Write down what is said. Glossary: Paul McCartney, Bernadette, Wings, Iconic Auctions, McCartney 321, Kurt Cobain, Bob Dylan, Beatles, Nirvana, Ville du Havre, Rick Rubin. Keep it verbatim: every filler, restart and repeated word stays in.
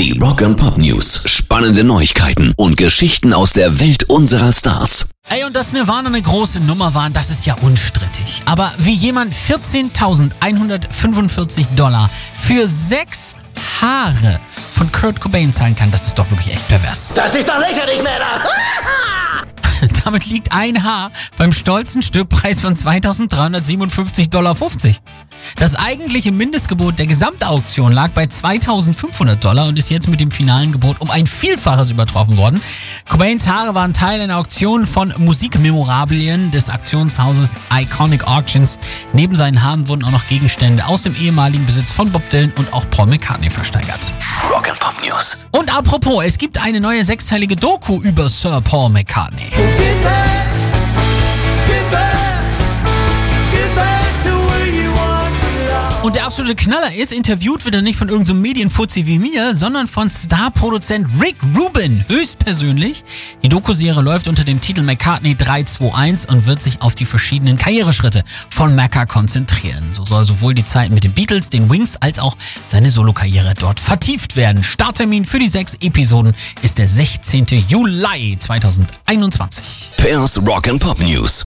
Die Rock and Pop News. Spannende Neuigkeiten und Geschichten aus der Welt unserer Stars. Ey, und dass Nirvana eine große Nummer waren, das ist ja unstrittig. Aber wie jemand vierzehntausendeinhundertfünfundvierzig Dollar für sechs Haare von Kurt Cobain zahlen kann, das ist doch wirklich echt pervers. Das ist doch lächerlich, Männer! Damit liegt ein Haar beim stolzen Stückpreis von zweitausenddreihundertsiebenundfünfzig Dollar fünfzig. Das eigentliche Mindestgebot der Gesamtauktion lag bei zweitausendfünfhundert Dollar und ist jetzt mit dem finalen Gebot um ein Vielfaches übertroffen worden. Cobains Haare waren Teil einer Auktion von Musikmemorabilien des Auktionshauses Iconic Auctions. Neben seinen Haaren wurden auch noch Gegenstände aus dem ehemaligen Besitz von Bob Dylan und auch Paul McCartney versteigert. Rock and Pop News. Und apropos, es gibt eine neue sechsteilige Doku über Sir Paul McCartney. Und der absolute Knaller ist, interviewt wird er nicht von irgendeinem so Medienfuzzi wie mir, sondern von Starproduzent Rick Rubin, höchstpersönlich. Die Dokuserie läuft unter dem Titel McCartney drei zwei eins und wird sich auf die verschiedenen Karriereschritte von Macca konzentrieren. So soll sowohl die Zeit mit den Beatles, den Wings, als auch seine Solokarriere dort vertieft werden. Starttermin für die sechs Episoden ist der sechzehnten Juli zweitausendeinundzwanzig. Pairs Rock and Pop News.